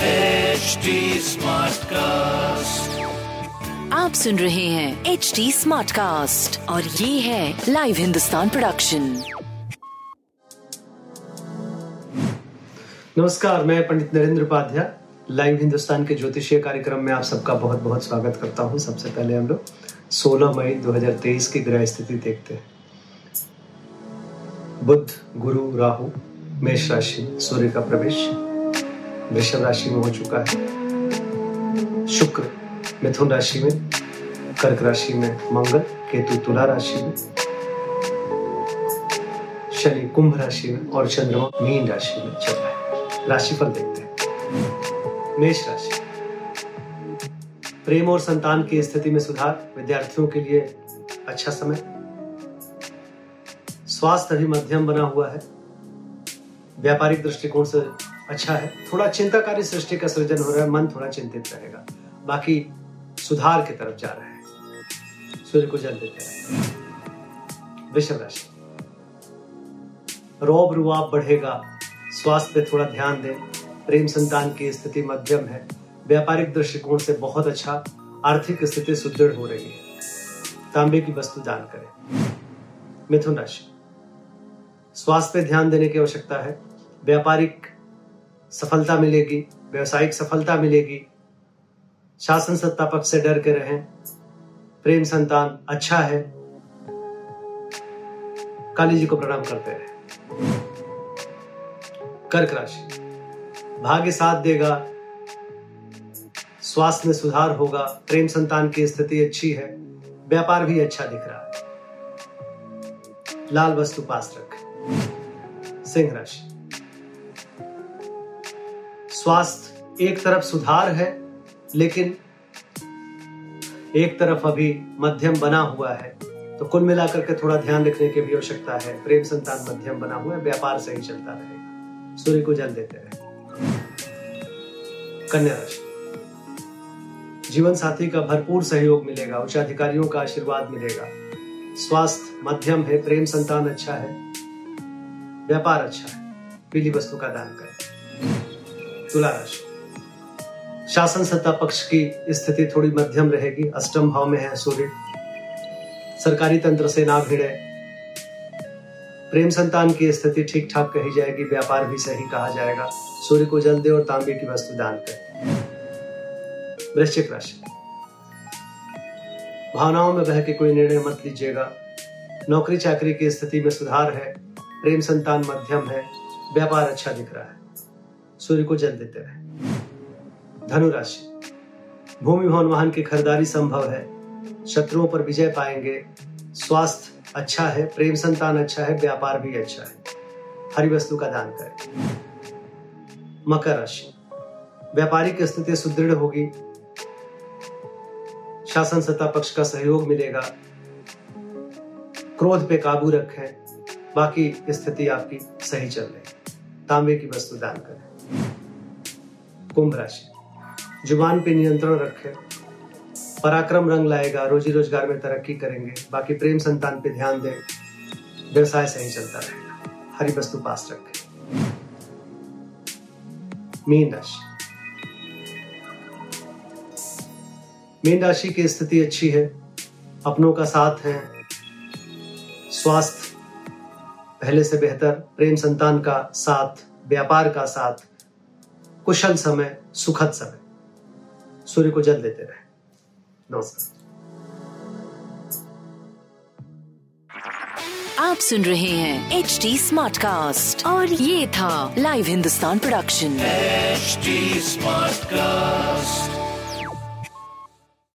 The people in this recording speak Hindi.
HD Smartcast, आप सुन रहे हैं HD Smartcast और ये है लाइव हिंदुस्तान प्रोडक्शन। नमस्कार, मैं पंडित नरेंद्र उपाध्याय लाइव हिंदुस्तान के ज्योतिषीय कार्यक्रम में आप सबका बहुत बहुत स्वागत करता हूँ। सबसे पहले हम लोग 16 मई 2023 की ग्रह स्थिति देखते हैं। बुध, गुरु, राहु मेष राशि, सूर्य का प्रवेश वृषभ राशि में हो चुका है, शुक्र मिथुन राशि में, कर्क राशि में मंगल, केतु तुला राशि में, शनि कुंभ राशि में और चंद्रमा मीन राशि में चल रहा है। राशिफल देखते हैं। मेष राशि, प्रेम और संतान की स्थिति में सुधार, विद्यार्थियों के लिए अच्छा समय, स्वास्थ्य भी मध्यम बना हुआ है, व्यापारिक दृष्टिकोण से अच्छा है, थोड़ा चिंताकारी सृष्टि का सृजन हो रहा है, मन थोड़ा चिंतित रहेगा, बाकी सुधार की तरफ जा रहा है। सूर्य को जल देते हैं। वृषभ राशि, रौब रुआब बढ़ेगा, स्वास्थ्य पे थोड़ा ध्यान दें, प्रेम संतान की स्थिति मध्यम है, व्यापारिक दृष्टिकोण से बहुत अच्छा, आर्थिक स्थिति सुदृढ़ हो रही है, तांबे की वस्तु दान करें। मिथुन राशि, स्वास्थ्य पे ध्यान देने की आवश्यकता है, व्यापारिक सफलता मिलेगी, व्यवसायिक सफलता मिलेगी, शासन सत्ता पक्ष से डर के रहें, प्रेम संतान अच्छा है, काली जी को प्रणाम करते रहें। कर्क राशि, भाग्य साथ देगा, स्वास्थ्य में सुधार होगा, प्रेम संतान की स्थिति अच्छी है, व्यापार भी अच्छा दिख रहा है, लाल वस्तु पास रखें। सिंह राशि, स्वास्थ्य एक तरफ सुधार है लेकिन एक तरफ अभी मध्यम बना हुआ है, तो कुल मिलाकर के थोड़ा ध्यान रखने की भी आवश्यकता है, प्रेम संतान मध्यम बना हुआ है, व्यापार सही चलता रहेगा। सूर्य को जल देते रहें। कन्या राशि, जीवन साथी का भरपूर सहयोग मिलेगा, उच्च अधिकारियों का आशीर्वाद मिलेगा, स्वास्थ्य मध्यम है, प्रेम संतान अच्छा है, व्यापार अच्छा है, पीली वस्तु का दान करें। तुला राशि, शासन सत्ता पक्ष की स्थिति थोड़ी मध्यम रहेगी, अष्टम भाव में है सूर्य, सरकारी तंत्र से ना भिड़े, प्रेम संतान की स्थिति ठीक ठाक कही जाएगी, व्यापार भी सही कहा जाएगा, सूर्य को जल दे और तांबे की वस्तु दान करें। वृश्चिक राशि, भावनाओं में बह के कोई निर्णय मत लीजिएगा, नौकरी चाकरी की स्थिति में सुधार है, प्रेम संतान मध्यम है, व्यापार अच्छा दिख रहा है, सूर्य को जल देते रहे। धनुराशि, भूमि भवन वाहन की खरीदारी संभव है, शत्रुओं पर विजय पाएंगे, स्वास्थ्य अच्छा है, प्रेम संतान अच्छा है, व्यापार भी अच्छा है, हरी वस्तु का दान करें। मकर राशि, व्यापारिक स्थिति सुदृढ़ होगी, शासन सत्ता पक्ष का सहयोग मिलेगा, क्रोध पे काबू रखें, बाकी स्थिति आपकी सही चल रही, तांबे की वस्तु दान करें। कुंभ राशि, जुबान पे नियंत्रण रखें, पराक्रम रंग लाएगा, रोजी रोजगार में तरक्की करेंगे, बाकी प्रेम संतान पे ध्यान दें, व्यवसाय सही चलता रहेगा, हरी वस्तु पास रखें। मीन राशि, मीन राशि की स्थिति अच्छी है, अपनों का साथ है, स्वास्थ्य पहले से बेहतर, प्रेम संतान का साथ, व्यापार का साथ, कुशल समय, सुखद समय, सूर्य को जल देते रहे। नमस्कार। आप सुन रहे हैं HD Smartcast और ये था live Hindustan production HD Smartcast।